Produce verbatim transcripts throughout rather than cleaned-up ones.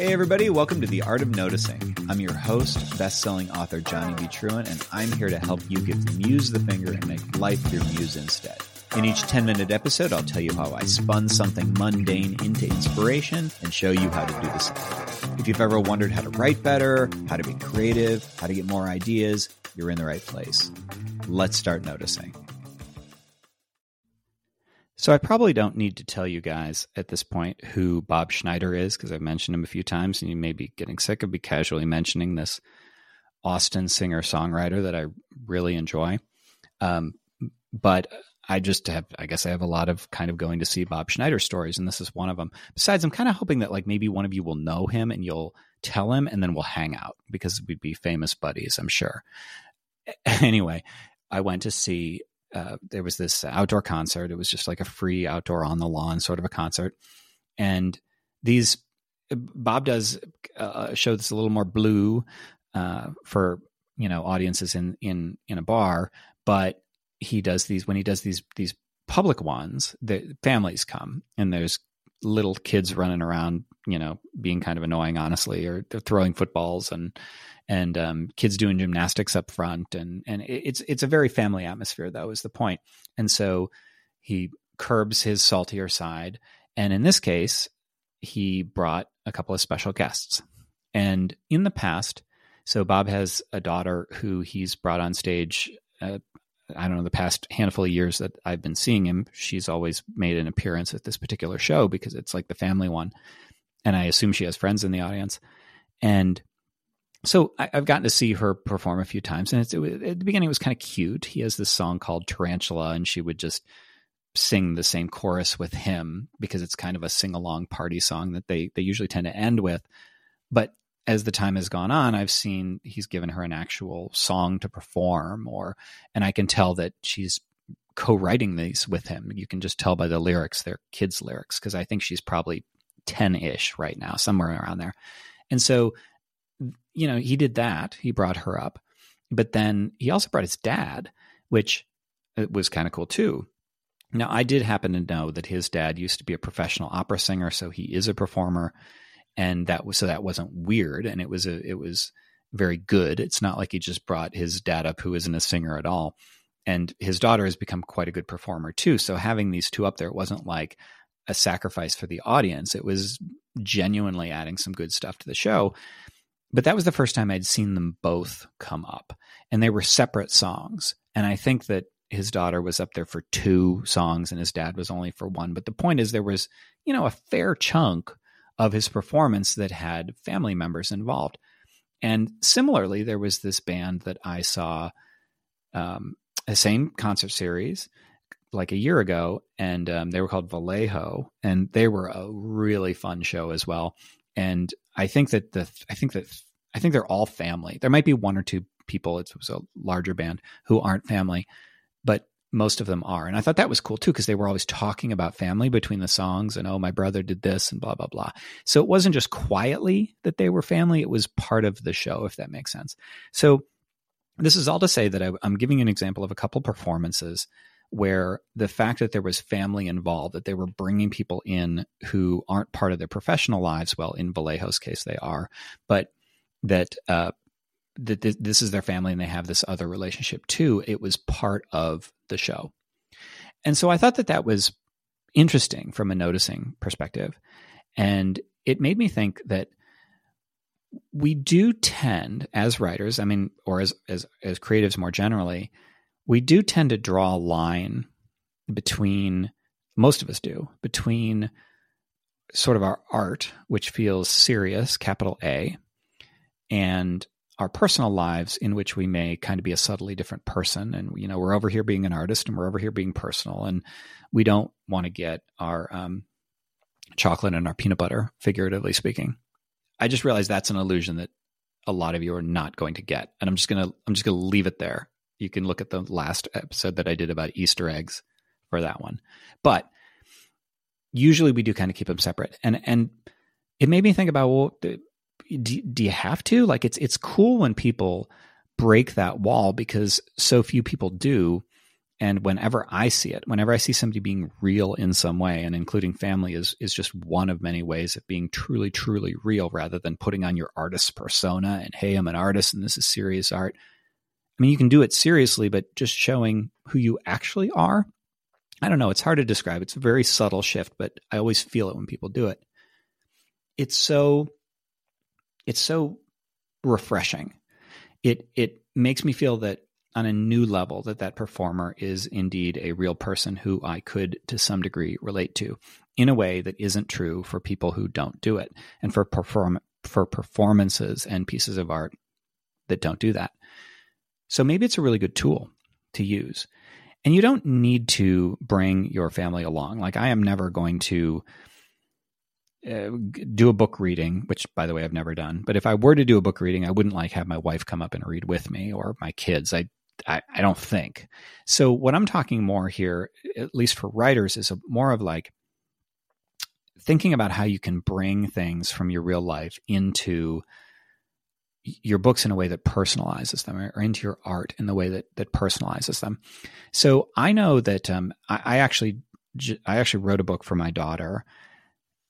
Hey everybody, welcome to The Art of Noticing. I'm your host, best-selling author Johnny B. Truant, and I'm here to help you give the muse the finger and make life your muse instead. In each ten-minute episode, I'll tell you how I spun something mundane into inspiration and show you how to do the same. If you've ever wondered how to write better, how to be creative, how to get more ideas, you're in the right place. Let's start noticing. So I probably don't need to tell you guys at this point who Bob Schneider is, because I've mentioned him a few times, and you may be getting sick of me casually mentioning this Austin singer-songwriter that I really enjoy. Um, but I just have, I guess I have a lot of kind of going to see Bob Schneider stories, and this is one of them. Besides, I'm kind of hoping that like maybe one of you will know him and you'll tell him, and then we'll hang out because we'd be famous buddies, I'm sure. Anyway, I went to see... Uh, there was this outdoor concert. It was just like a free outdoor on the lawn sort of a concert. And these Bob does uh, show that's a little more blue uh, for, you know, audiences in, in, in a bar, but he does these, when he does these, these public ones, the families come and there's little kids running around, you know, being kind of annoying, honestly, or they're throwing footballs and, and um, kids doing gymnastics up front. And, and it's, it's a very family atmosphere, though, is the point. And so he curbs his saltier side. And in this case, he brought a couple of special guests. And in the past, so Bob has a daughter who he's brought on stage, uh, I don't know, the past handful of years that I've been seeing him, she's always made an appearance at this particular show because it's like the family one. And I assume she has friends in the audience. And so I, I've gotten to see her perform a few times. And it's, it was, at the beginning, it was kind of cute. He has this song called Tarantula, and she would just sing the same chorus with him because it's kind of a sing-along party song that they, they usually tend to end with. But as the time has gone on, I've seen he's given her an actual song to perform, or and I can tell that she's co-writing these with him. You can just tell by the lyrics, they're kids' lyrics, because I think she's probably ten-ish right now, somewhere around there. And so, you know, he did that. He brought her up. But then he also brought his dad, which was kind of cool too. Now, I did happen to know that his dad used to be a professional opera singer, so he is a performer. And that was, so that wasn't weird. And it was a, it was very good. It's not like he just brought his dad up who isn't a singer at all. And his daughter has become quite a good performer too. So having these two up there, it wasn't like a sacrifice for the audience. It was genuinely adding some good stuff to the show. But that was the first time I'd seen them both come up, and they were separate songs. And I think that his daughter was up there for two songs and his dad was only for one. But the point is there was, you know, a fair chunk of his performance that had family members involved. And similarly, there was this band that I saw um, the same concert series like a year ago, and um, they were called Vallejo, and they were a really fun show as well. And I think that the, I think that, I think they're all family. There might be one or two people, it was a larger band, who aren't family, but most of them are. And I thought that was cool too, because they were always talking about family between the songs and, oh, my brother did this and blah, blah, blah. So it wasn't just quietly that they were family. It was part of the show, if that makes sense. So this is all to say that I, I'm giving an example of a couple performances where the fact that there was family involved, that they were bringing people in who aren't part of their professional lives, well, in Vallejo's case, they are, but that uh, that th- this is their family and they have this other relationship too. It was part of the show. And so I thought that that was interesting from a noticing perspective. And it made me think that we do tend as writers, I mean, or as as, as creatives more generally, we do tend to draw a line between, most of us do, between sort of our art, which feels serious, capital A, and our personal lives, in which we may kind of be a subtly different person. And, you know, we're over here being an artist and we're over here being personal. And we don't want to get our um, chocolate and our peanut butter, figuratively speaking. I just realized that's an illusion that a lot of you are not going to get. And I'm just going to, I'm just going to leave it there. You can look at the last episode that I did about Easter eggs for that one. But usually we do kind of keep them separate. And and it made me think about, well, do, do you have to? Like, it's it's cool when people break that wall, because so few people do. And whenever I see it, whenever I see somebody being real in some way, and including family is is just one of many ways of being truly, truly real, rather than putting on your artist's persona and, hey, I'm an artist and this is serious art. I mean, you can do it seriously, but just showing who you actually are, I don't know. It's hard to describe. It's a very subtle shift, but I always feel it when people do it. It's so, it's so refreshing. It it makes me feel that on a new level that that performer is indeed a real person who I could to some degree relate to in a way that isn't true for people who don't do it and for perform for performances and pieces of art that don't do that. So maybe it's a really good tool to use. And you don't need to bring your family along. Like I am never going to Uh, do a book reading, which by the way, I've never done. But if I were to do a book reading, I wouldn't like have my wife come up and read with me or my kids. I, I, I don't think. So what I'm talking more here, at least for writers, is a, more of like thinking about how you can bring things from your real life into your books in a way that personalizes them, or into your art in the way that, that personalizes them. So I know that um, I, I actually, I actually wrote a book for my daughter.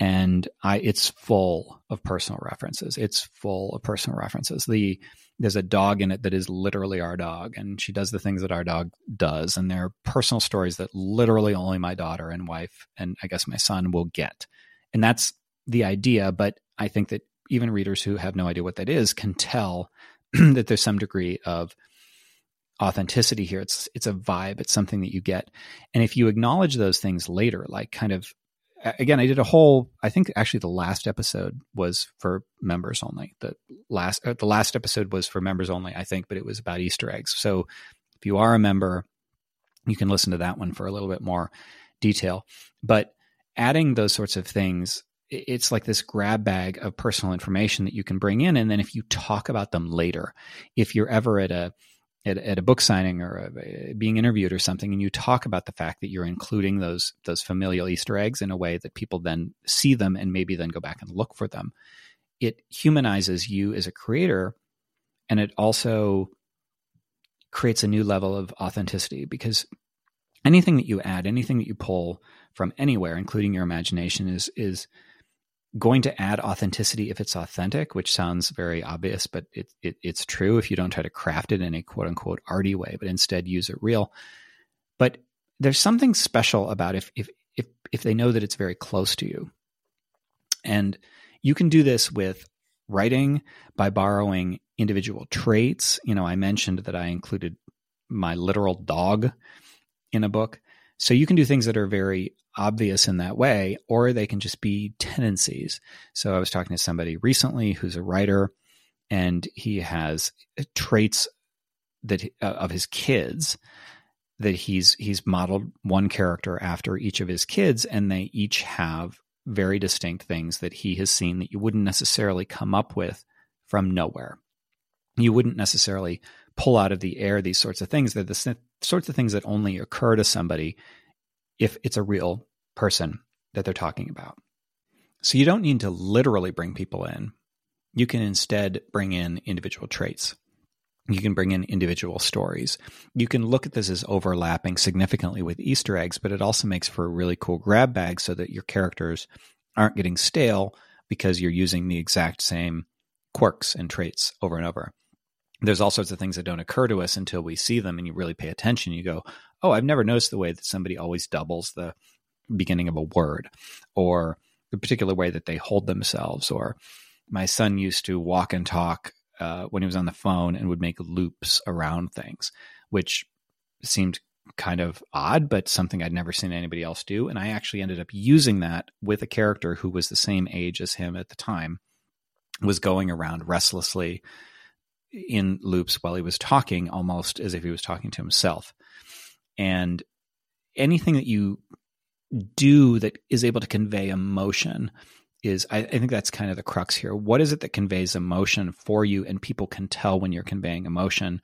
And I, it's full of personal references. It's full of personal references. The, there's a dog in it that is literally our dog, and she does the things that our dog does. And there are personal stories that literally only my daughter and wife, and I guess my son, will get. And that's the idea. But I think that even readers who have no idea what that is can tell that there's some degree of authenticity here. It's, it's a vibe. It's something that you get. And if you acknowledge those things later, like kind of, again, I did a whole, I think actually the last episode was for members only. The last the last episode was for members only, I think, but it was about Easter eggs. So if you are a member, you can listen to that one for a little bit more detail. But adding those sorts of things, it's like this grab bag of personal information that you can bring in. And then if you talk about them later, if you're ever at a At, at a book signing or a, a being interviewed or something, and you talk about the fact that you're including those those familial Easter eggs in a way that people then see them and maybe then go back and look for them, it humanizes you as a creator, and it also creates a new level of authenticity, because anything that you add, anything that you pull from anywhere, including your imagination, is is going to add authenticity if it's authentic, which sounds very obvious, but it, it it's true if you don't try to craft it in a quote unquote arty way, but instead use it real. But there's something special about if, if, if, if they know that it's very close to you. And you can do this with writing by borrowing individual traits. You know, I mentioned that I included my literal dog in a book. So you can do things that are very obvious in that way, or they can just be tendencies. So I was talking to somebody recently who's a writer, and he has traits that uh, of his kids that he's he's modeled one character after each of his kids, and they each have very distinct things that he has seen that you wouldn't necessarily come up with from nowhere. You wouldn't necessarily pull out of the air these sorts of things. They're the sorts of things that only occur to somebody if it's a real person that they're talking about. So you don't need to literally bring people in. You can instead bring in individual traits. You can bring in individual stories. You can look at this as overlapping significantly with Easter eggs, but it also makes for a really cool grab bag so that your characters aren't getting stale because you're using the exact same quirks and traits over and over. There's all sorts of things that don't occur to us until we see them and you really pay attention. You go, oh, I've never noticed the way that somebody always doubles the beginning of a word, or the particular way that they hold themselves. Or my son used to walk and talk uh, when he was on the phone and would make loops around things, which seemed kind of odd, but something I'd never seen anybody else do. And I actually ended up using that with a character who was the same age as him at the time, was going around restlessly in loops while he was talking, almost as if he was talking to himself. And anything that you do that is able to convey emotion is, I, I think that's kind of the crux here. What is it that conveys emotion for you? And people can tell when you're conveying emotion,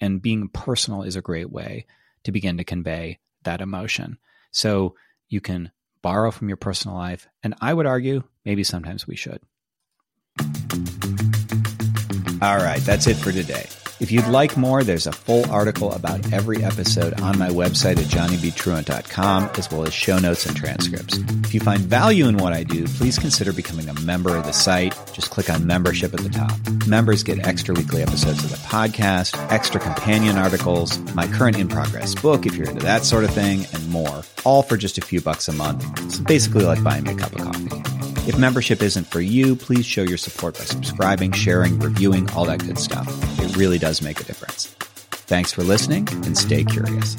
and being personal is a great way to begin to convey that emotion. So you can borrow from your personal life. And I would argue maybe sometimes we should. All right, that's it for today. If you'd like more, there's a full article about every episode on my website at johnny b truant dot com, as well as show notes and transcripts. If you find value in what I do, please consider becoming a member of the site. Just click on membership at the top. Members get extra weekly episodes of the podcast, extra companion articles, my current in-progress book, if you're into that sort of thing, and more, all for just a few bucks a month. It's basically like buying me a cup of coffee. If membership isn't for you, please show your support by subscribing, sharing, reviewing, all that good stuff. It really does make a difference. Thanks for listening, and stay curious.